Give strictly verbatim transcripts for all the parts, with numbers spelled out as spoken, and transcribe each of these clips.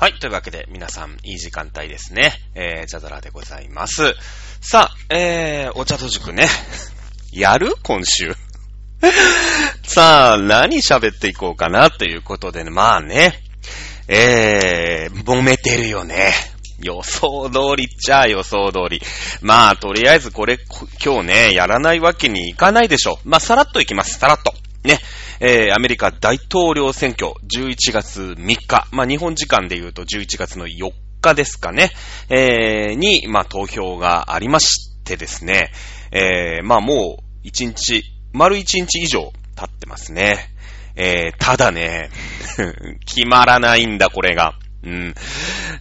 はい。というわけで、皆さん、いい時間帯ですね。えー、ジャドラでございます。さあ、えー、お茶と塾ね。やる？今週。さあ、何喋っていこうかな、ということでね。まあね。えー、揉めてるよね。予想通りっちゃ予想通り。まあ、とりあえずこれ、今日ね、やらないわけにいかないでしょう。まあ、さらっといきます。さらっと。ね。えー、アメリカ大統領選挙じゅういちがつみっか、まあ、日本時間で言うとじゅういちがつのよっかですかね、えー、に、まあ、投票がありましてですね、えー、まあ、もういちにち、丸いちにち以上経ってますね。えー、ただね、決まらないんだ、これが。うん。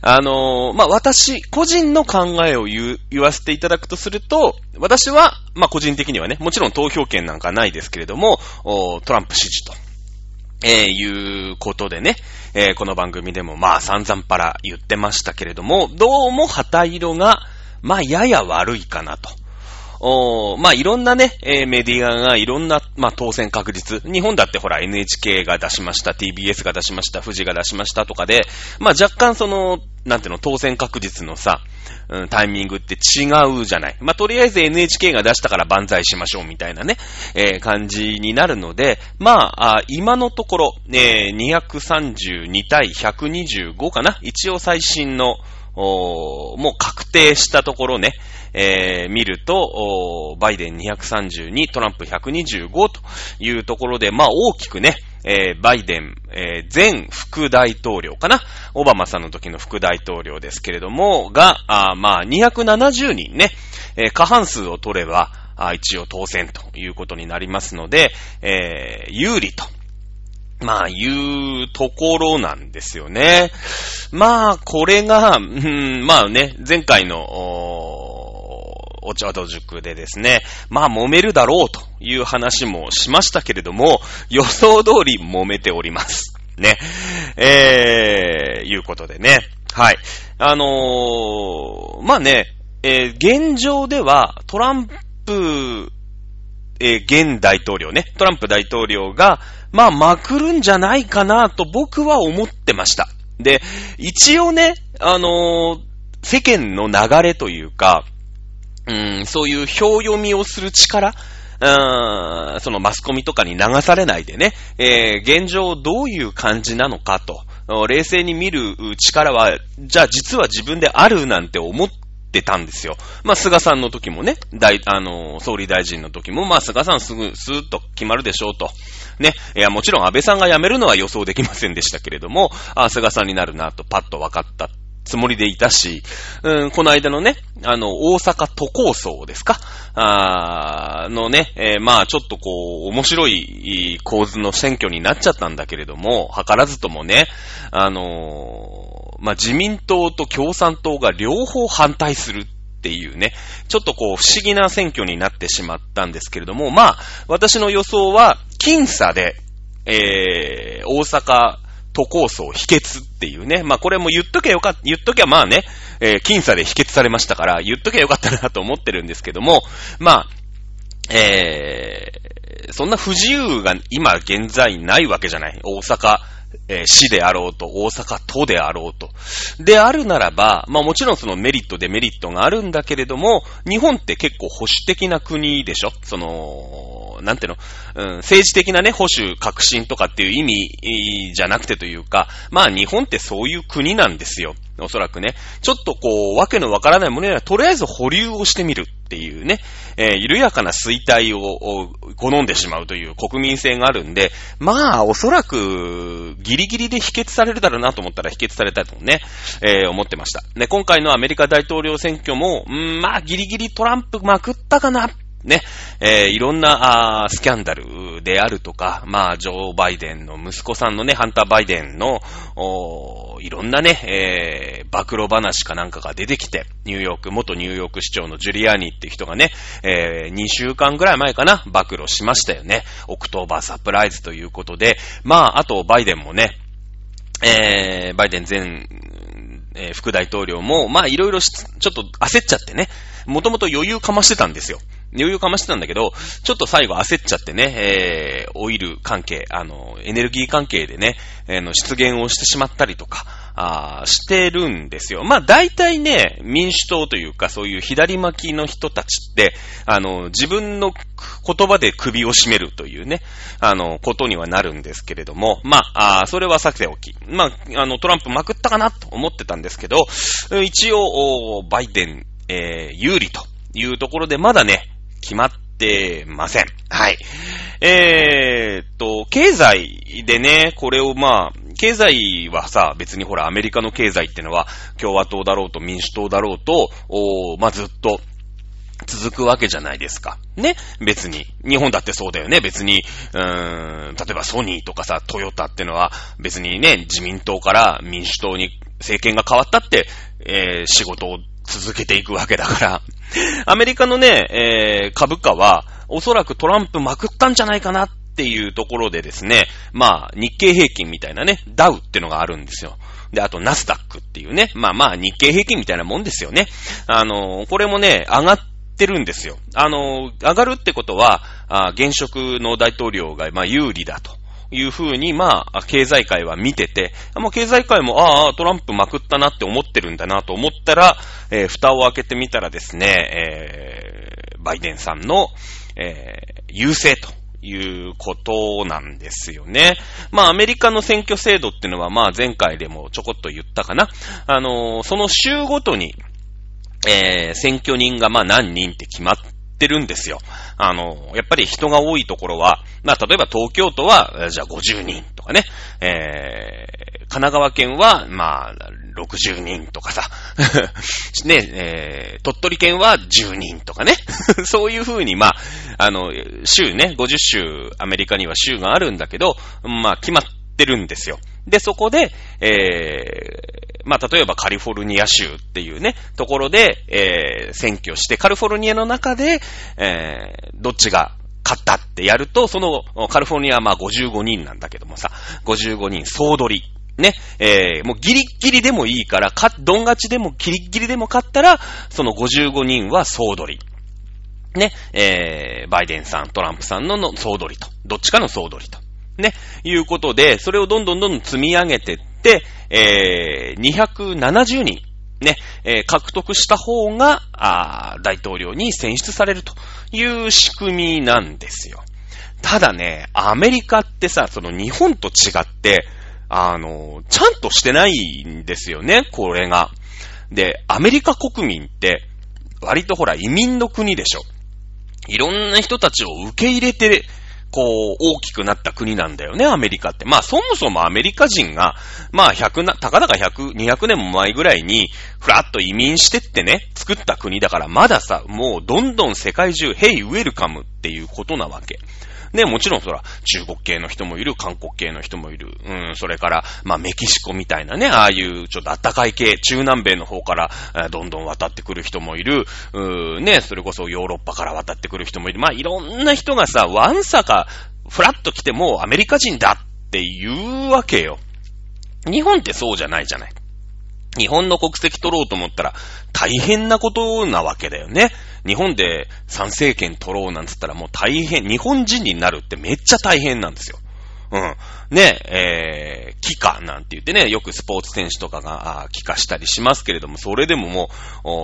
あのー、まあ、私、個人の考えを言う、言わせていただくとすると、私は、まあ、個人的にはね、もちろん投票権なんかないですけれども、トランプ支持と、えー、いうことでね、えー、この番組でもまあ、散々パラ言ってましたけれども、どうも旗色が、まあ、やや悪いかなと。おまあ、いろんなね、えー、メディアがいろんな、まあ、当選確率。日本だってほら、エヌエイチケー が出しました、ティービーエス が出しました、富士が出しましたとかで、まあ、若干その、なんていうの、当選確率のさ、うん、タイミングって違うじゃない。まあ、とりあえず エヌエイチケー が出したから万歳しましょうみたいなね、えー、感じになるので、まあ、あ今のところ、えー、にひゃくさんじゅうにたいひゃくにじゅうごかな。一応最新の、おもう確定したところね、えー、見るとバイデンにひゃくさんじゅうに、トランプひゃくにじゅうごというところで、まあ大きくね、えー、バイデン、えー、前副大統領かな、オバマさんの時の副大統領ですけれどもが、あまあにひゃくななじゅうにんね、えー、過半数を取れば一応当選ということになりますので、えー、有利と。まあ、いうところなんですよね。まあ、これが、うん、まあね、前回の、お、お茶と塾でですね、まあ、揉めるだろうという話もしましたけれども、予想通り揉めております。ね。えー、いうことでね。はい。あのー、まあね、えー、現状ではトランプ、えー、現大統領ね、トランプ大統領が、まあ、まくるんじゃないかなと僕は思ってました。で、一応ね、あのー、世間の流れというか、うん、そういう票読みをする力、うん、そのマスコミとかに流されないでね、えー、現状どういう感じなのかと、冷静に見る力は、じゃあ実は自分であるなんて思って、出たんですよ。まあ、菅さんの時もね、大、あの、総理大臣の時も、まあ、菅さんすぐ、スーッと決まるでしょうと。ね。いや、もちろん安倍さんが辞めるのは予想できませんでしたけれども、あ、菅さんになるなとパッと分かったつもりでいたし、うん、この間のね、あの、大阪都構想ですかあのね、えー、まあ、ちょっとこう、面白い構図の選挙になっちゃったんだけれども、図らずともね、あのー、まあ、自民党と共産党が両方反対するっていうね、ちょっとこう不思議な選挙になってしまったんですけれども、まあ、私の予想は、僅差で、えー、大阪都構想否決っていうね、まあ、これも言っときゃよかった、言っときゃまあね、えー、僅差で否決されましたから、言っときゃよかったなと思ってるんですけども、まあ、えー、そんな不自由が今現在ないわけじゃない。大阪、えー、市であろうと、大阪都であろうと。であるならば、まあもちろんそのメリット、デメリットがあるんだけれども、日本って結構保守的な国でしょ？その、なんていうの、うん、政治的なね、保守、革新とかっていう意味じゃなくてというか、まあ日本ってそういう国なんですよ。おそらくね。ちょっとこう、わけのわからないものには、とりあえず保留をしてみるっていうね、えー、緩やかな衰退を好んでしまうという国民性があるんで、まあ、おそらく、ギリギリで否決されるだろうなと思ったら否決されたとね、えー、思ってました。で、今回のアメリカ大統領選挙も、んまあ、ギリギリトランプまくったかな。ね、えー、いろんなあスキャンダルであるとか、まあ、ジョー・バイデンの息子さんのね、ハンター・バイデンの、おいろんなね、えー、暴露話かなんかが出てきて、ニューヨーク、元ニューヨーク市長のジュリアーニっていう人がね、えー、にしゅうかんぐらい前かな、暴露しましたよね。オクトーバーサプライズということで、まあ、あと、バイデンもね、えー、バイデン前、えー、副大統領も、まあ、いろいろちょっと焦っちゃってね、もともと余裕かましてたんですよ。余裕かましてたんだけど、ちょっと最後焦っちゃってね、えー、オイル関係、あの、エネルギー関係でね、えー、の失言をしてしまったりとか、あしてるんですよ。まあ大体ね、民主党というかそういう左巻きの人たちって、あの、自分の言葉で首を絞めるというね、あの、ことにはなるんですけれども、まあ、あそれはさておき。まあ、あの、トランプまくったかなと思ってたんですけど、一応、バイデン、えー、有利というところでまだね、決まって、でません。はい。えー、っと、経済でね、これをまあ、経済はさ、別にほら、アメリカの経済ってのは、共和党だろうと民主党だろうと、おまあ、ずっと続くわけじゃないですか。ね。別に。日本だってそうだよね。別に、うーん、例えばソニーとかさ、トヨタってのは、別にね、自民党から民主党に政権が変わったって、えー、仕事を続けていくわけだから、アメリカのね、えー、株価はおそらくトランプまくったんじゃないかなっていうところでですね、まあ日経平均みたいなね、ダウってのがあるんですよ。で、あとナスダックっていうね、まあまあ日経平均みたいなもんですよね。あのー、これもね、上がってるんですよ。あのー、上がるってことは、あ現職の大統領がまあ有利だというふうに、まあ経済界は見てて、もう経済界もああトランプまくったなって思ってるんだなと思ったら、えー、蓋を開けてみたらですね、えー、バイデンさんの、えー、優勢ということなんですよね。まあアメリカの選挙制度っていうのはまあ前回でもちょこっと言ったかな。あのー、その州ごとに、えー、選挙人がまあ何人って決まってってるんですよ。あの、やっぱり人が多いところは、まあ、例えば東京都は、じゃあごじゅうにんとかね、えー、神奈川県は、まあ、ろくじゅうにんとかさ、ね、えー、鳥取県はじゅうにんとかね、そういうふうに、まあ、あの、州ね、ごじゅっ州、アメリカには州があるんだけど、まあ、決まってるんですよ。で、そこで、えー、まあ、例えばカリフォルニア州っていうね、ところで、えー、選挙して、カリフォルニアの中で、えー、どっちが勝ったってやると、その、カリフォルニアはまあごじゅうごにんなんだけどもさ、ごじゅうごにん総取り。ね、えー、もうギリギリでもいいから、か、どん勝ちでもギリギリでも勝ったら、そのごじゅうごにんは総取り。ね、えー、バイデンさん、トランプさんのの総取りと。どっちかの総取りと。ね、いうことで、それをどんどんどんどん積み上げてって、えー、にひゃくななじゅうにん、ね、えー、獲得した方が、あー、大統領に選出されるという仕組みなんですよ。ただね、アメリカってさ、その日本と違って、あの、ちゃんとしてないんですよね、これが。で、アメリカ国民って、割とほら、移民の国でしょ。いろんな人たちを受け入れて、こう、大きくなった国なんだよね、アメリカって。まあ、そもそもアメリカ人が、まあ、ひゃくな、たかだかひゃく、にひゃくねんも前ぐらいに、ふらっと移民してってね、作った国だから、まださ、もうどんどん世界中、ヘイウェルカムっていうことなわけ。ね、もちろんそら、中国系の人もいる、韓国系の人もいる、うん、それから、まあ、メキシコみたいなね、ああいう、ちょっと暖かい系、中南米の方から、どんどん渡ってくる人もいる、うー、ね、それこそヨーロッパから渡ってくる人もいる、まあ、いろんな人がさ、わんさか、フラッと来ても、アメリカ人だっていうわけよ。日本ってそうじゃないじゃない。日本の国籍取ろうと思ったら大変なことなわけだよね。日本で参政権取ろうなんつったらもう大変、日本人になるってめっちゃ大変なんですよ。うん。ね、えー、帰化なんて言ってね、よくスポーツ選手とかが帰化したりしますけれども、それでもも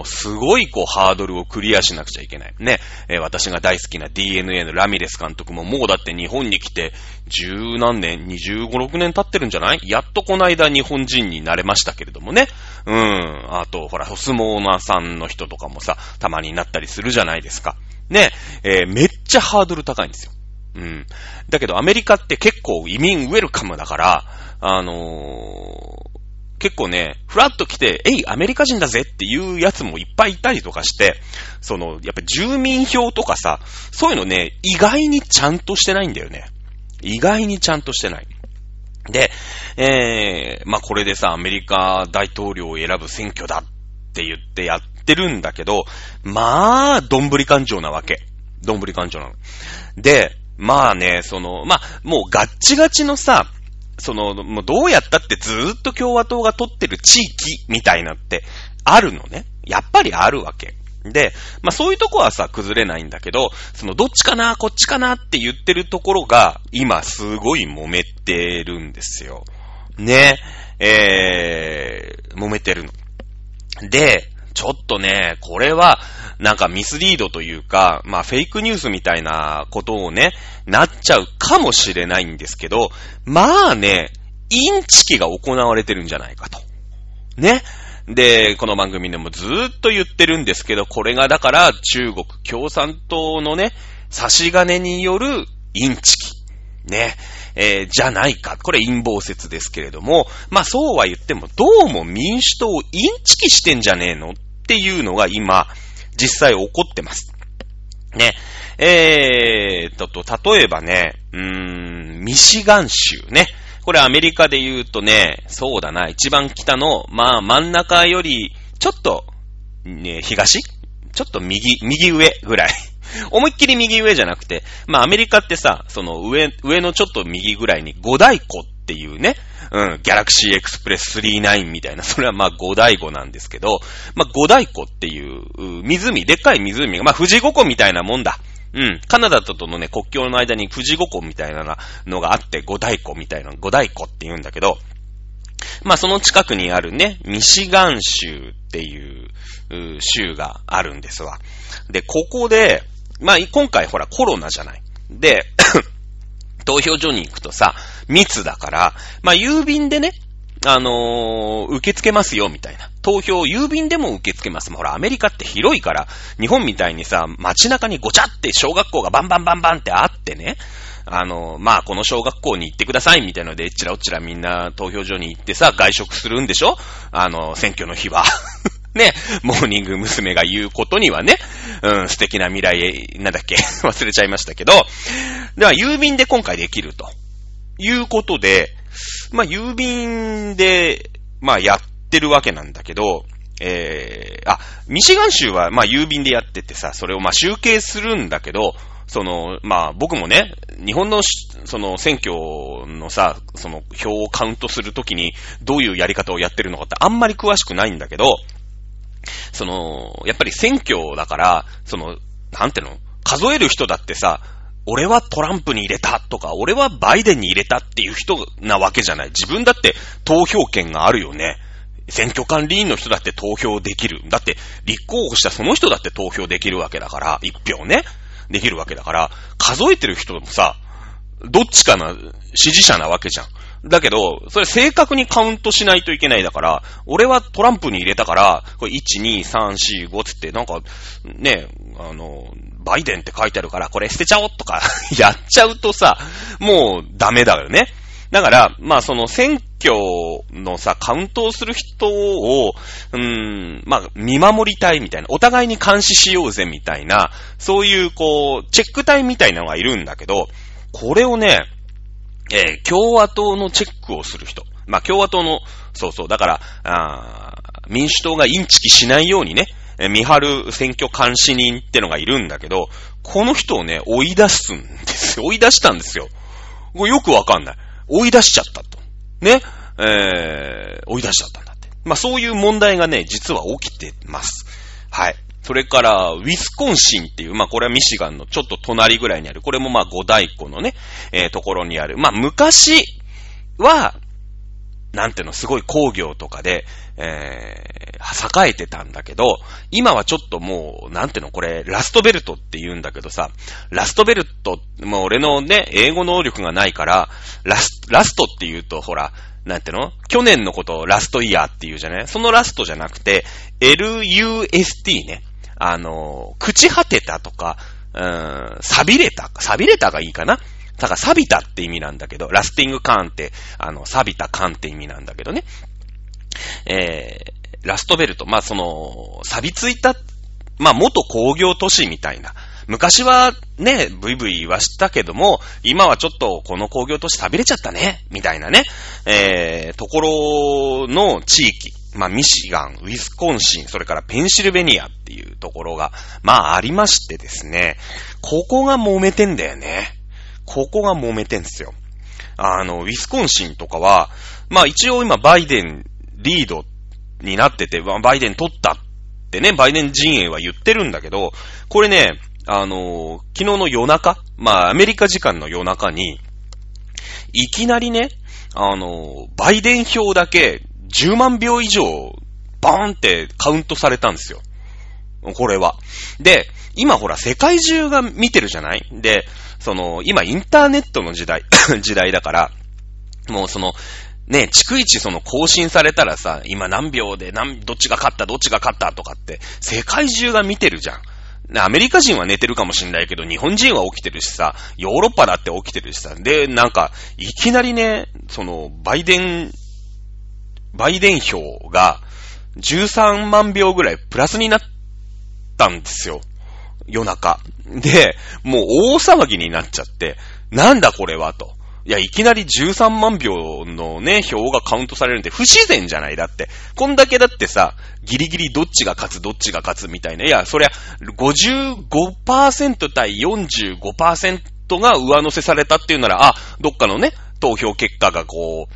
う、すごいこうハードルをクリアしなくちゃいけない。ね、えー、私が大好きな ディーエヌエー のラミレス監督ももうだって日本に来て、十何年、にじゅうご、ろくねん経ってるんじゃない？やっとこの間日本人になれましたけれどもね。うん。あと、ほら、お相撲なさんの人とかもさ、たまになったりするじゃないですか。ね、えー、めっちゃハードル高いんですよ。うん。だけどアメリカって結構移民ウェルカムだから、あのー、結構ね、フラッと来て、えい、アメリカ人だぜっていうやつもいっぱいいたりとかして、その、やっぱ住民票とかさ、そういうのね、意外にちゃんとしてないんだよね。意外にちゃんとしてない。で、えー、まあ、これでさ、アメリカ大統領を選ぶ選挙だって言ってやってるんだけど、まあ、どんぶり感情なわけ。どんぶり感情なの。で、まあね、その、まあ、もうガッチガチのさ、その、もうどうやったってずーっと共和党が取ってる地域みたいなってあるのね。やっぱりあるわけ。で、まあそういうとこはさ、崩れないんだけど、そのどっちかな、こっちかなって言ってるところが、今すごい揉めてるんですよ。ね。えー、揉めてるの。で、ちょっとね、これは、なんかミスリードというか、まあフェイクニュースみたいなことをね、なっちゃうかもしれないんですけど、まあね、インチキが行われてるんじゃないかと。ね。で、この番組でもずーっと言ってるんですけど、これがだから中国共産党のね、差し金によるインチキ。ね。えー、じゃないか。これ陰謀説ですけれども、まあそうは言っても、どうも民主党をインチキしてんじゃねえのっていうのが今、実際起こってます。ね。えー、と、と、例えばね、うーん、ミシガン州ね。これアメリカで言うとね、そうだな、一番北の、まあ真ん中より、ちょっと、ね、東？ちょっと右、右上ぐらい。思いっきり右上じゃなくて、まあアメリカってさ、その上、上のちょっと右ぐらいに五大湖っていうね、うん、ギャラクシーエクスプレスさんじゅうきゅうみたいな、それはまあ五大湖なんですけど、まあ五大湖っていう湖、でっかい湖が、まあ富士五湖みたいなもんだ。うん、カナダとのね、国境の間に富士五湖みたいなのがあって、五大湖みたいな、五大湖って言うんだけど、まあその近くにあるね、ミシガン州っていう州があるんですわ。で、ここで、まあ、今回ほらコロナじゃない。で、投票所に行くとさ、密だから、まあ、郵便でね、あのー、受け付けますよ、みたいな。投票、郵便でも受け付けます。ほら、アメリカって広いから、日本みたいにさ、街中にごちゃって小学校がバンバンバンバンってあってね、あのー、まあ、この小学校に行ってください、みたいので、えっちらおっちらみんな投票所に行ってさ、外食するんでしょ？あのー、選挙の日は。ね、モーニング娘。が言うことにはね、うん、素敵な未来へ、なんだっけ、忘れちゃいましたけど、では、郵便で今回できると。いうことで、まあ、郵便で、まあ、やってるわけなんだけど、えー、あ、ミシガン州は、まあ、郵便でやっててさ、それをまあ、集計するんだけど、その、まあ、僕もね、日本の、その、選挙のさ、その、票をカウントするときに、どういうやり方をやってるのかって、あんまり詳しくないんだけど、その、やっぱり選挙だから、その、なんていうの？数える人だってさ、俺はトランプに入れたとか、俺はバイデンに入れたっていう人なわけじゃない。自分だって投票権があるよね。選挙管理員の人だって投票できる。だって、立候補したその人だって投票できるわけだから、一票ね、できるわけだから、数えてる人もさ、どっちかな、支持者なわけじゃん。だけど、それ正確にカウントしないといけないだから、俺はトランプに入れたから、これいち、に、さん、し、ごつって、なんか、ね、あの、バイデンって書いてあるから、これ捨てちゃおうとか、やっちゃうとさ、もうダメだよね。だから、まあその選挙のさ、カウントをする人を、うーん、まあ見守りたいみたいな、お互いに監視しようぜみたいな、そういうこう、チェック隊みたいなのがいるんだけど、これをね、えー、共和党のチェックをする人。まあ、共和党の、そうそう、だから、あー、民主党がインチキしないようにね、えー、見張る選挙監視人ってのがいるんだけど、この人をね、追い出すんですよ。追い出したんですよ。これよくわかんない。追い出しちゃったと。ね、えー、追い出しちゃったんだって。まあ、そういう問題がね、実は起きてます。はい。それから、ウィスコンシンっていう、まあ、これはミシガンのちょっと隣ぐらいにある、これもまあ、五大湖のね、えー、ところにある。まあ、昔は、なんていうの、すごい工業とかで、えー、栄えてたんだけど、今はちょっともう、なんていうの、これ、ラストベルトって言うんだけどさ、ラストベルト、もう俺のね、英語能力がないから、ラス、ラストって言うと、ほら、なんていうの？去年のことをラストイヤーって言うじゃない？そのラストじゃなくて、エルユーエスティー ね。あの、朽ち果てたとか、うーん、錆びれた、錆びれたがいいかな？だから錆びたって意味なんだけど、ラスティング感って、あの、錆びた感って意味なんだけどね。えー、ラストベルト。まあ、その、錆びついた、まあ、元工業都市みたいな。昔はね、ブイブイ言わしたけども、今はちょっとこの工業都市錆びれちゃったね、みたいなね、えー、ところの地域。まあ、ミシガン、ウィスコンシン、それからペンシルベニアっていうところが、まあ、ありましてですね、ここが揉めてんだよね。ここが揉めてんすよ。あの、ウィスコンシンとかは、まあ、一応今バイデンリードになってて、バイデン取ったってね、バイデン陣営は言ってるんだけど、これね、あの、昨日の夜中、まあ、アメリカ時間の夜中に、いきなりね、あの、バイデン票だけじゅうまんひょう以上、バーンってカウントされたんですよ。これは。で、今ほら世界中が見てるじゃない？で、その、今インターネットの時代、時代だから、もうその、ね、逐一その更新されたらさ、今何秒で何、どっちが勝った、どっちが勝ったとかって、世界中が見てるじゃん。アメリカ人は寝てるかもしんないけど、日本人は起きてるしさ、ヨーロッパだって起きてるしさ、で、なんか、いきなりね、その、バイデン、バイデン票がじゅうさんまんひょうぐらいプラスになったんですよ。夜中。で、もう大騒ぎになっちゃって、なんだこれはと。いや、いきなりじゅうさんまんひょうのね、票がカウントされるんで不自然じゃないだって。こんだけだってさ、ギリギリどっちが勝つ、どっちが勝つみたいな。いや、そりゃ、ごじゅうごパーセント 対 よんじゅうごパーセント が上乗せされたっていうなら、あ、どっかのね、投票結果がこう、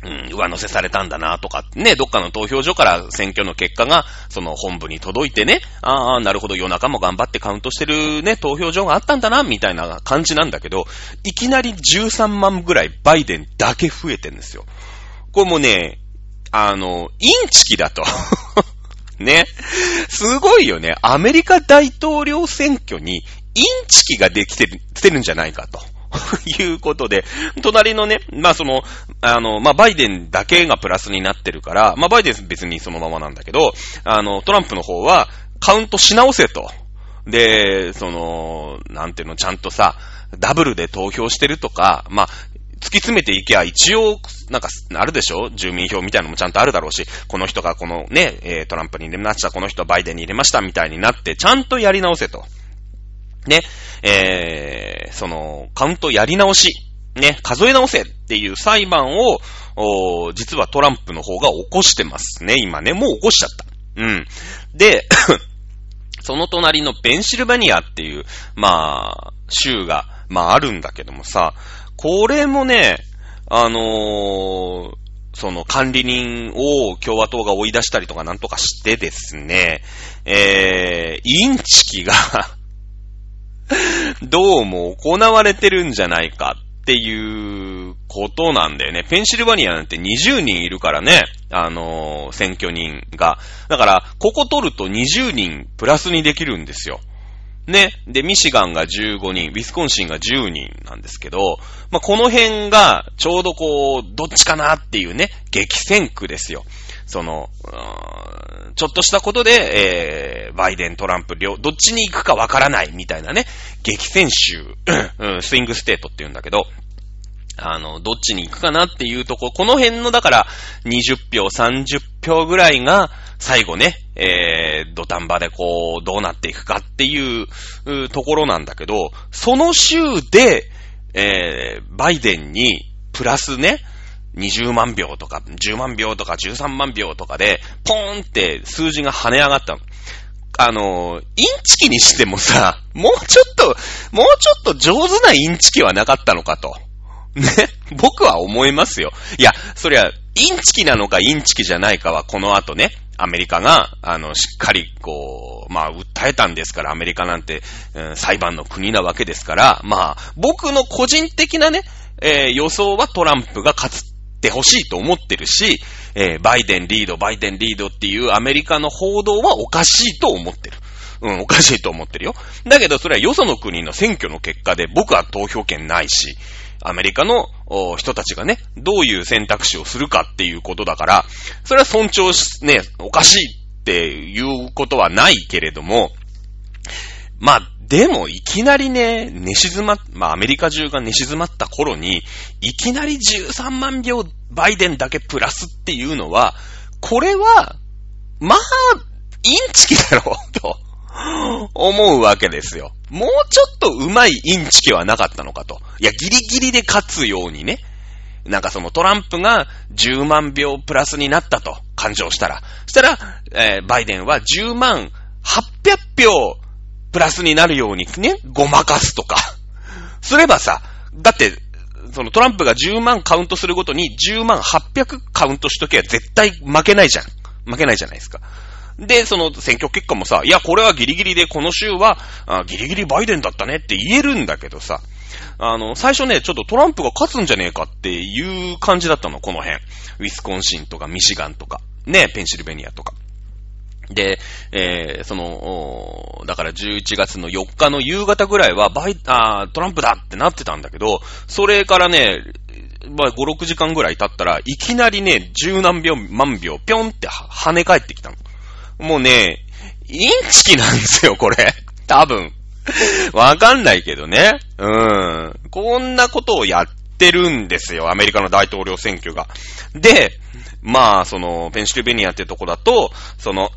うん、上乗せされたんだなとか、ね、どっかの投票所から選挙の結果が、その本部に届いてね、ああ、なるほど、夜中も頑張ってカウントしてるね、投票所があったんだな、みたいな感じなんだけど、いきなりじゅうさんまんぐらいバイデンだけ増えてんですよ。これもね、あの、インチキだと。ね。すごいよね。アメリカ大統領選挙にインチキができてる、てるんじゃないかと。いうことで、隣のね、まあその、あの、まあバイデンだけがプラスになってるから、まあバイデン別にそのままなんだけど、あの、トランプの方はカウントし直せと。で、その、なんていうの、ちゃんとさ、ダブルで投票してるとか、まあ、突き詰めていけば一応、なんか、あるでしょ？住民票みたいなのもちゃんとあるだろうし、この人がこのね、トランプに入れました、この人はバイデンに入れました、みたいになって、ちゃんとやり直せと。ね、えー、その、カウントやり直し、ね、数え直せっていう裁判を、おー、実はトランプの方が起こしてますね、今ね、もう起こしちゃった。うん。で、その隣のペンシルベニアっていう、まあ、州が、まああるんだけどもさ、これもね、あのー、その管理人を共和党が追い出したりとかなんとかしてですね、えー、インチキが、どうも行われてるんじゃないかっていうことなんだよね。ペンシルバニアなんてにじゅうにんいるからね、あのー、選挙人が。だから、ここ取るとにじゅうにんプラスにできるんですよ。ね。で、ミシガンがじゅうごにん、ウィスコンシンがじゅうにんなんですけど、まあ、この辺がちょうどこう、どっちかなっていうね、激戦区ですよ。その、うーん、ちょっとしたことで、えー、バイデン、トランプ、両、どっちに行くかわからないみたいなね、激戦州、スイングステートっていうんだけど、あの、どっちに行くかなっていうとこ、この辺のだから、にじゅっぴょう、さんじゅっぴょうぐらいが、最後ね、えー、土壇場でこう、どうなっていくかっていう、うところなんだけど、その州で、えー、バイデンに、プラスね、にじゅうまんひょうとか、じゅうまんひょうとか、じゅうさんまんひょうとかで、ポーンって数字が跳ね上がったの。あの、インチキにしてもさ、もうちょっと、もうちょっと上手なインチキはなかったのかと。ね、僕は思いますよ。いや、そりゃ、インチキなのかインチキじゃないかは、この後ね、アメリカが、あの、しっかり、こう、まあ、訴えたんですから、アメリカなんて、うん、裁判の国なわけですから、まあ、僕の個人的なね、えー、予想はトランプが勝ってほしいと思ってるし、えー、バイデンリード、バイデンリードっていうアメリカの報道はおかしいと思ってる。うん、おかしいと思ってるよ。だけど、それはよその国の選挙の結果で、僕は投票権ないし、アメリカの人たちがね、どういう選択肢をするかっていうことだから、それは尊重し、ね、おかしいっていうことはないけれども、まあ、でもいきなりね、寝静ま、まあアメリカ中が寝静まった頃に、いきなりじゅうさんまんひょうバイデンだけプラスっていうのは、これは、まあ、インチキだろうと思うわけですよ。もうちょっと上手いインチキはなかったのかと。いや、ギリギリで勝つようにね。なんかそのトランプがじゅうまんひょうプラスになったと、勘定したら。したら、えー、バイデンはじゅうまんはっぴゃくひょうプラスになるようにね、ごまかすとか。すればさ、だって、そのトランプがじゅうまんカウントするごとにじゅうまんはっぴゃくカウントしときゃ絶対負けないじゃん。負けないじゃないですか。で、その選挙結果もさ、いや、これはギリギリで、この州は、あ、ギリギリバイデンだったねって言えるんだけどさ、あの、最初ね、ちょっとトランプが勝つんじゃねえかっていう感じだったの、この辺。ウィスコンシンとかミシガンとか、ね、ペンシルベニアとか。で、えー、その、だからじゅういちがつのよっかの夕方ぐらいはバイ、あ、トランプだってなってたんだけど、それからね、まあ、ご、ろくじかんぐらい経ったらいきなりね、十何秒、万秒、ぴょんって跳ね返ってきたの。もうね、インチキなんですよ、これ。多分。わかんないけどね。うん。こんなことをやってるんですよ、アメリカの大統領選挙が。で、まあ、その、ペンシルベニアってとこだと、その、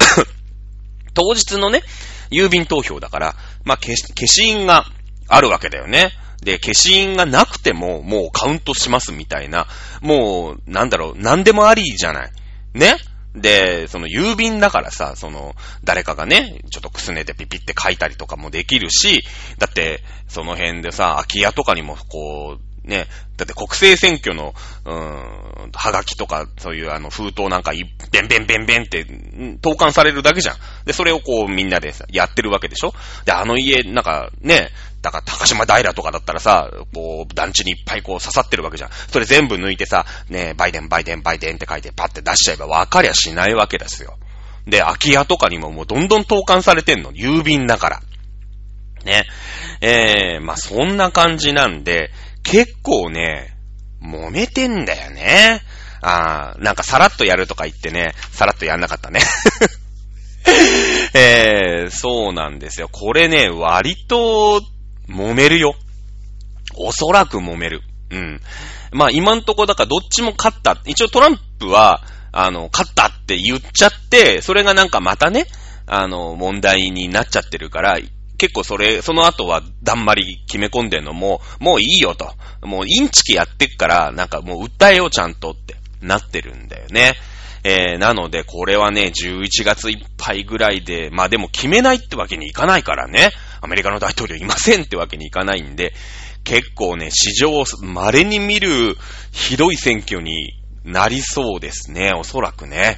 当日のね、郵便投票だから、まあ、消し、消し印があるわけだよね。で、消し印がなくても、もうカウントしますみたいな、もう、なんだろう、なんでもありじゃない。ね。で、その郵便だからさ、その、誰かがね、ちょっとくすねてピピって書いたりとかもできるし、だって、その辺でさ、空き家とかにもこう、ね、だって国政選挙の、うーん、はがきとか、そういうあの封筒なんか、ベンベンベンベンって、投函されるだけじゃん。で、それをこうみんなでさ、やってるわけでしょ？で、あの家、なんかね、だから高島平とかだったらさ、こう、団地にいっぱいこう刺さってるわけじゃん。それ全部抜いてさ、ね、バイデン、バイデン、バイデンって書いてパッて出しちゃえば分かりゃしないわけですよ。で、空き家とかにももうどんどん投函されてんの。郵便だから。ね。えー、まあ、そんな感じなんで、結構ね、揉めてんだよね。あー、なんかさらっとやるとか言ってね、さらっとやんなかったね。えー、そうなんですよ。これね、割と、揉めるよ。おそらく揉める。うん。まあ今んとこだからどっちも勝った。一応トランプは、あの、勝ったって言っちゃって、それがなんかまたね、あの、問題になっちゃってるから、結構それ、その後はだんまり決め込んでんのも、もういいよと。もうインチキやってっから、なんかもう訴えようちゃんとってなってるんだよね。えー、なのでこれはね、じゅういちがついっぱいぐらいで、まあでも決めないってわけにいかないからね。アメリカの大統領いませんってわけにいかないんで、結構ね、史上稀に見るひどい選挙になりそうですね、おそらくね。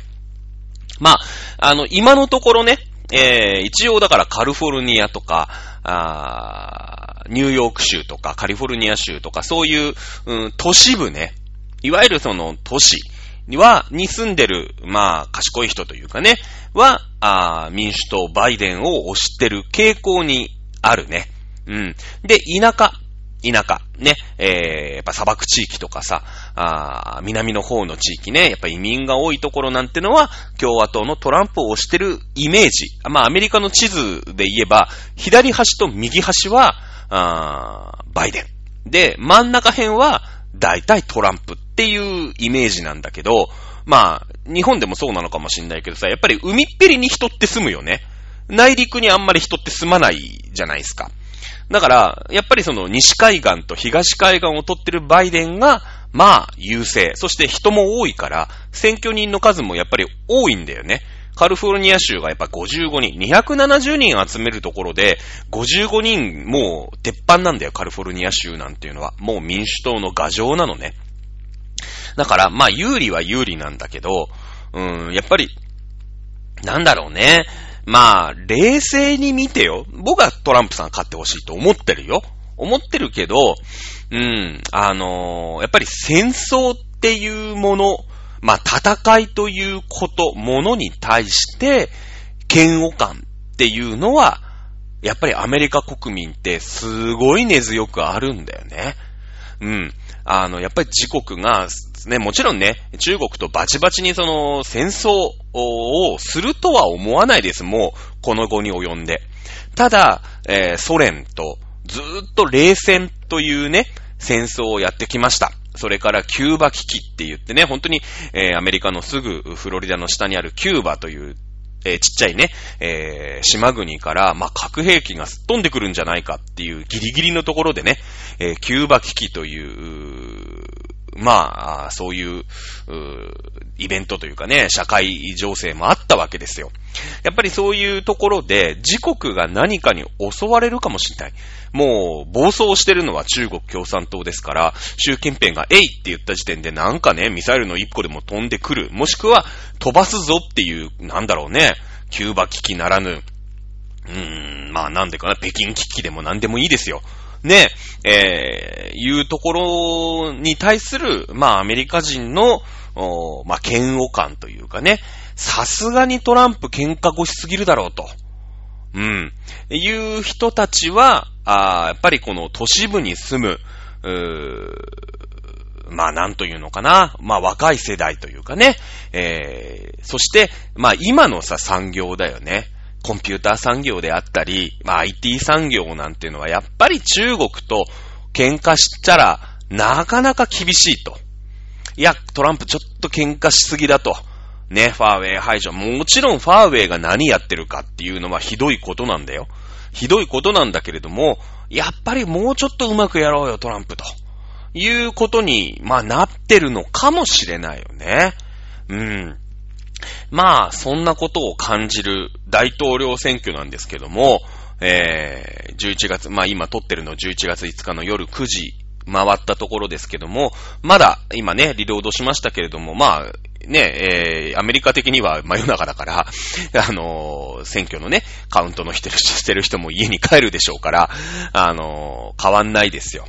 まあ、あの、今のところね、えー、一応だからカリフォルニアとか、あー、ニューヨーク州とかカリフォルニア州とかそういう、うん、都市部ね、いわゆるその都市には、に住んでる、まあ、賢い人というかね、は、あ、民主党バイデンを推してる傾向にあるね。うん。で、田舎、田舎、ね、えー、やっぱ砂漠地域とかさ、あ、南の方の地域ね、やっぱ移民が多いところなんてのは、共和党のトランプを推してるイメージ。まあ、アメリカの地図で言えば、左端と右端は、あ、バイデン。で、真ん中辺は、だいたいトランプっていうイメージなんだけど、まあ、日本でもそうなのかもしれないけどさ、やっぱり海っぺりに人って住むよね。内陸にあんまり人って住まないじゃないですか。だから、やっぱりその西海岸と東海岸を取ってるバイデンが、まあ、優勢。そして人も多いから、選挙人の数もやっぱり多いんだよね。カリフォルニア州がやっぱごじゅうごにん、にひゃくななじゅうにん集めるところで、ごじゅうごにんもう鉄板なんだよ、カリフォルニア州なんていうのは。もう民主党の牙城なのね。だから、まあ有利は有利なんだけど、うん、やっぱり、なんだろうね。まあ、冷静に見てよ。僕はトランプさん勝ってほしいと思ってるよ。思ってるけど、うん、あのー、やっぱり戦争っていうもの、まあ、戦いということ、ものに対して、嫌悪感っていうのは、やっぱりアメリカ国民ってすごい根強くあるんだよね。うん。あの、やっぱり自国が、ね、もちろんね、中国とバチバチにその戦争をするとは思わないです。もう、この後に及んで。ただ、えー、ソ連とずっと冷戦というね、戦争をやってきました。それからキューバ危機って言ってね、本当に、えー、アメリカのすぐフロリダの下にあるキューバという、えー、ちっちゃいね、えー、島国から、まあ、核兵器がすっ飛んでくるんじゃないかっていうギリギリのところでね、えー、キューバ危機という、まあ、そういう、う、イベントというかね、社会情勢もあったわけですよ。やっぱりそういうところで、自国が何かに襲われるかもしれない。もう、暴走してるのは中国共産党ですから、習近平がえいって言った時点でなんかね、ミサイルの一個でも飛んでくる。もしくは、飛ばすぞっていう、なんだろうね、キューバ危機ならぬ、うーん、まあなんでかな、北京危機でもなんでもいいですよ。ね、えー、いうところに対する、まあアメリカ人の、まあ嫌悪感というかね、さすがにトランプ喧嘩越しすぎるだろうと。うん。いう人たちは、あやっぱりこの都市部に住む、うーまあなんというのかな、まあ若い世代というかね、えー、そして、まあ今のさ産業だよね。コンピューター産業であったり、まあ アイティー 産業なんていうのはやっぱり中国と喧嘩したらなかなか厳しいと。いや、トランプちょっと喧嘩しすぎだと。ね、ファーウェイ排除。もちろんファーウェイが何やってるかっていうのはひどいことなんだよ。ひどいことなんだけれども、やっぱりもうちょっとうまくやろうよ、トランプと。いうことに、まあ、なってるのかもしれないよね。うん。まあ、そんなことを感じる大統領選挙なんですけども、えー、じゅういちがつ、まあ今撮ってるのじゅういちがついつかの夜くじ回ったところですけども、まだ今ね、リロードしましたけれども、まあ、ね、えー、アメリカ的には真夜中だから、あのー、選挙のね、カウントのしてる人してる人も家に帰るでしょうから、あのー、変わんないですよ。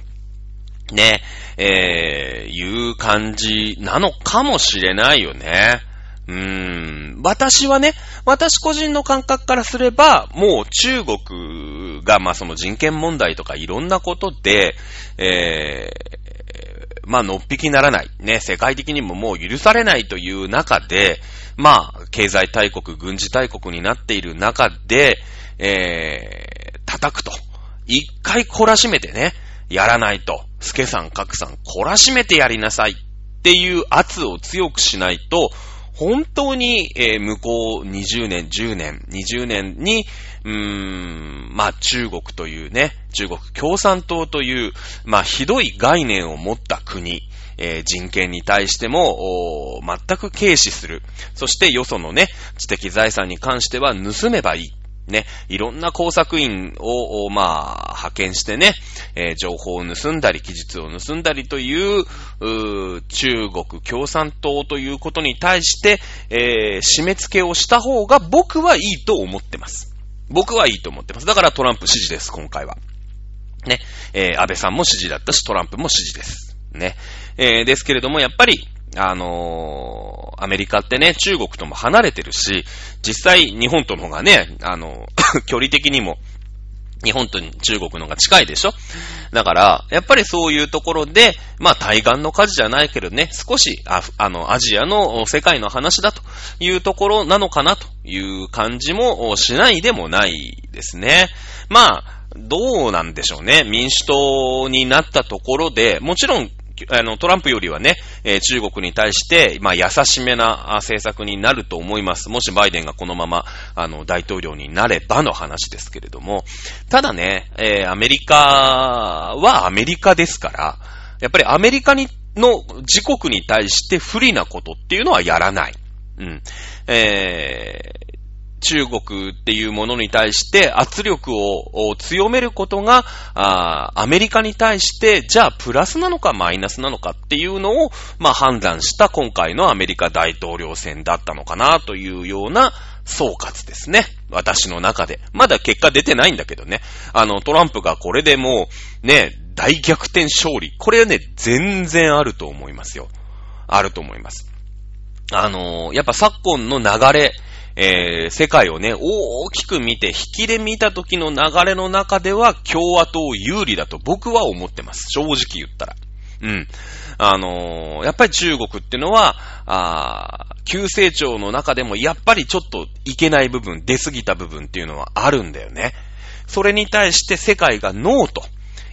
ね、えー、いう感じなのかもしれないよね。うーん、私はね、私個人の感覚からすれば、もう中国が、まあその人権問題とかいろんなことで、えー、まあ、のっぴきならない。ね、世界的にももう許されないという中で、まあ、経済大国、軍事大国になっている中で、えー、叩くと。一回懲らしめてね、やらないと。助さん、格さん、懲らしめてやりなさいっていう圧を強くしないと、本当に、えー、向こうにじゅうねん、じゅうねん、にじゅうねんに、うーん、まあ中国というね、中国共産党という、まあひどい概念を持った国、えー、人権に対しても、全く軽視する。そしてよそのね、知的財産に関しては盗めばいい。ね、いろんな工作員を、まあ、派遣してね、えー、情報を盗んだり、技術を盗んだりという、う中国共産党ということに対して、えー、締め付けをした方が僕はいいと思ってます。僕はいいと思ってます。だからトランプ支持です、今回は。ね、えー、安倍さんも支持だったし、トランプも支持です。ね。えー、ですけれども、やっぱり、あのー、アメリカってね、中国とも離れてるし、実際日本との方がね、あのー、距離的にも日本と中国の方が近いでしょ。だからやっぱりそういうところで、まあ対岸の火事じゃないけどね、少し あ, あのアジアの世界の話だというところなのかなという感じもしないでもないですね。まあどうなんでしょうね。民主党になったところで、もちろんあの、トランプよりはね、えー、中国に対して、まあ、優しめな政策になると思います。もしバイデンがこのまま、あの、大統領になればの話ですけれども、ただね、えー、アメリカはアメリカですから、やっぱりアメリカに、の自国に対して不利なことっていうのはやらない。うん。えー中国っていうものに対して圧力を強めることが、あ、アメリカに対してじゃあプラスなのかマイナスなのかっていうのを、まあ、判断した今回のアメリカ大統領選だったのかなというような総括ですね。私の中で。まだ結果出てないんだけどね。あの、トランプがこれでもうね、大逆転勝利。これね、全然あると思いますよ。あると思います。あの、やっぱ昨今の流れ、えー、世界をね、大きく見て、引きで見た時の流れの中では、共和党有利だと僕は思ってます。正直言ったら。うん。あのー、やっぱり中国ってのは、あ、急成長の中でも、やっぱりちょっといけない部分、出過ぎた部分っていうのはあるんだよね。それに対して世界がノーと、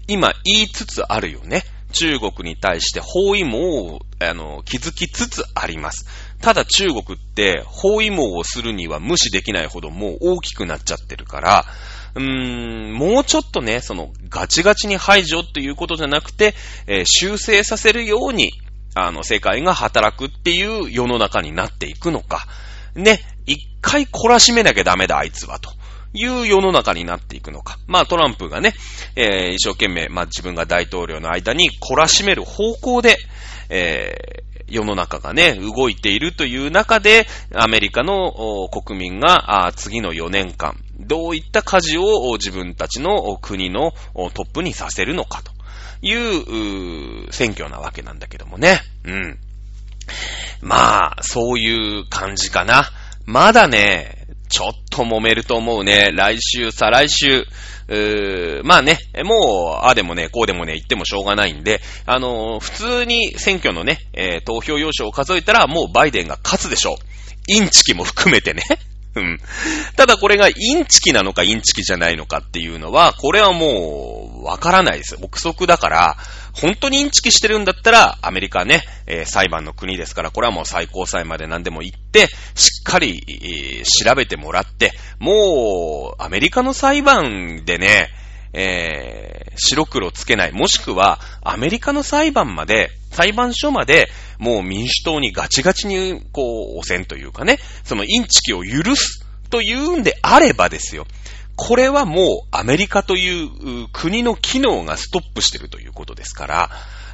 今言いつつあるよね。中国に対して包囲網を、あの、築きつつあります。ただ中国って包囲網をするには無視できないほどもう大きくなっちゃってるから、うーん、もうちょっとね、そのガチガチに排除っていうことじゃなくて、えー、修正させるように、あの、世界が働くっていう世の中になっていくのか。ね、一回懲らしめなきゃダメだ、あいつは、という世の中になっていくのか。まあトランプがね、えー、一生懸命、まあ自分が大統領の間に懲らしめる方向で、えー、世の中がね動いているという中で、アメリカの国民が次のよねんかんどういった舵を自分たちの国のトップにさせるのかという選挙なわけなんだけどもね。うん。まあそういう感じかな。まだね。ちょっと揉めると思うね。来週、再来週、うーまあね、もう、あでもね、こうでもね、言ってもしょうがないんで、あのー、普通に選挙のね、えー、投票要所を数えたら、もうバイデンが勝つでしょう。インチキも含めてね。うん。ただこれがインチキなのかインチキじゃないのかっていうのは、これはもう、わからないです。憶測だから、本当にインチキしてるんだったら、アメリカはね、えー、裁判の国ですから、これはもう最高裁まで何でも行って、しっかり、えー、調べてもらって、もう、アメリカの裁判でね、えー、白黒つけない、もしくは、アメリカの裁判まで、裁判所まで、もう民主党にガチガチに、こう、汚染というかね、そのインチキを許すというんであればですよ。これはもうアメリカという国の機能がストップしているということですから、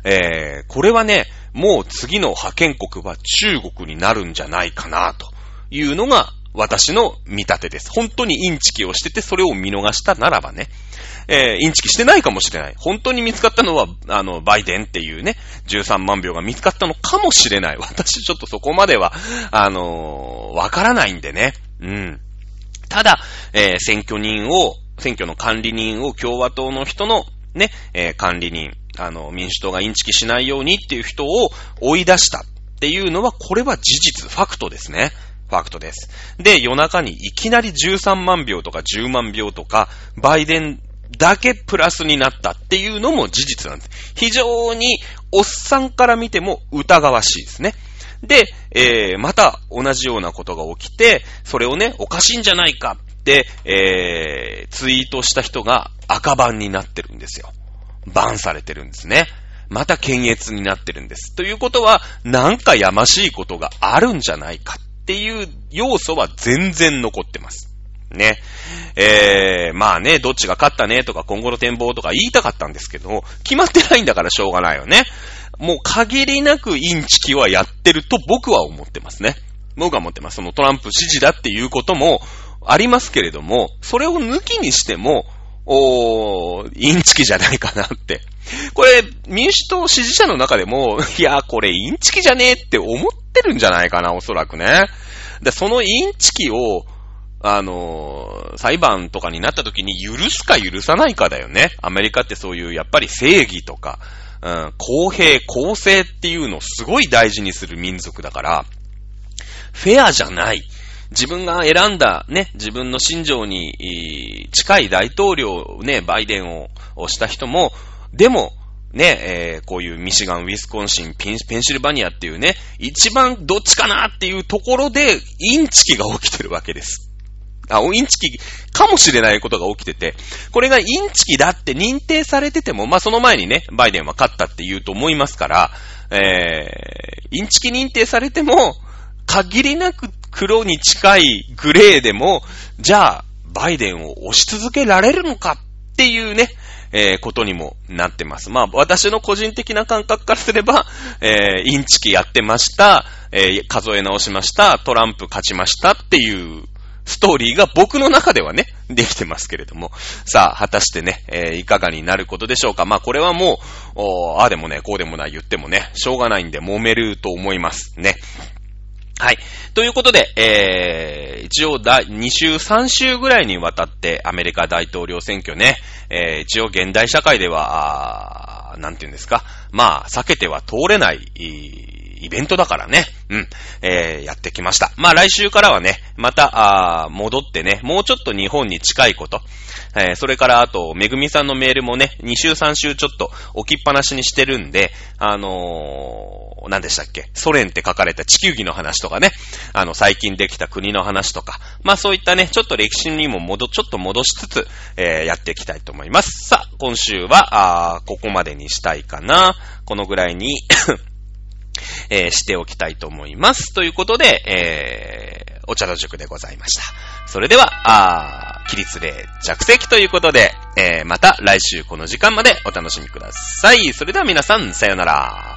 えー、これはね、もう次の覇権国は中国になるんじゃないかなというのが私の見立てです。本当にインチキをしててそれを見逃したならばね、えー、インチキしてないかもしれない。本当に見つかったのはあのバイデンっていうね、じゅうさんまんひょうが見つかったのかもしれない。私ちょっとそこまではあのー、わからないんでね。うん。ただ、えー、選挙人を、選挙の管理人を共和党の人のね、えー、管理人、あの、民主党がインチキしないようにっていう人を追い出したっていうのは、これは事実、ファクトですね。ファクトです。で、夜中にいきなりじゅうさんまんひょうとかじゅうまんひょうとか、バイデンだけプラスになったっていうのも事実なんです。非常に、おっさんから見ても疑わしいですね。で、えー、また同じようなことが起きて、それをね、おかしいんじゃないかって、えー、ツイートした人が赤バンになってるんですよ。バンされてるんですね。また検閲になってるんです。ということは、なんかやましいことがあるんじゃないかっていう要素は全然残ってます。ね。えー、まあね、どっちが勝ったねとか今後の展望とか言いたかったんですけど、決まってないんだからしょうがないよね。もう限りなくインチキはやってると僕は思ってますね。僕は思ってます。そのトランプ支持だっていうこともありますけれども、それを抜きにしても、おー、インチキじゃないかなって。これ、民主党支持者の中でも、いや、これインチキじゃねえって思ってるんじゃないかな、おそらくね。で、そのインチキを、あのー、裁判とかになった時に許すか許さないかだよね。アメリカってそういうやっぱり正義とか、うん、公平、公正っていうのをすごい大事にする民族だから、フェアじゃない。自分が選んだ、ね、自分の信条に近い大統領、ね、バイデンをした人も、でも、ね、えー、こういうミシガン、ウィスコンシン、ペンシルバニアっていうね、一番どっちかなっていうところで、インチキが起きてるわけです。あ、インチキかもしれないことが起きてて、これがインチキだって認定されてても、まあ、その前にね、バイデンは勝ったって言うと思いますから、えー、インチキ認定されても、限りなく黒に近いグレーでも、じゃあ、バイデンを押し続けられるのかっていうね、えー、ことにもなってます。まあ、私の個人的な感覚からすれば、えー、インチキやってました、えー、数え直しました、トランプ勝ちましたっていう、ストーリーが僕の中ではね、できてますけれども。さあ、果たしてね、えー、いかがになることでしょうか。まあ、これはもう、ああでもね、こうでもない言ってもね、しょうがないんで揉めると思いますね。はい。ということで、えー、一応だ、にしゅう、さんしゅうぐらいにわたってアメリカ大統領選挙ね、えー、一応現代社会では、なんて言うんですか、まあ、避けては通れない、イベントだからね。うん。えー、やってきました。まあ来週からはね、また、あ戻ってね、もうちょっと日本に近いこと。えー、それからあと、めぐみさんのメールもね、にしゅうさんしゅうちょっと置きっぱなしにしてるんで、あのー、何でしたっけ、ソ連って書かれた地球儀の話とかね、あの、最近できた国の話とか、まあそういったね、ちょっと歴史にも戻、ちょっと戻しつつ、えー、やっていきたいと思います。さあ、今週は、あここまでにしたいかな。このぐらいに、えー、しておきたいと思います。ということで、えー、お茶の塾でございました。それでは、あー、起立礼着席ということで、えー、また来週この時間までお楽しみください。それでは皆さん、さようなら。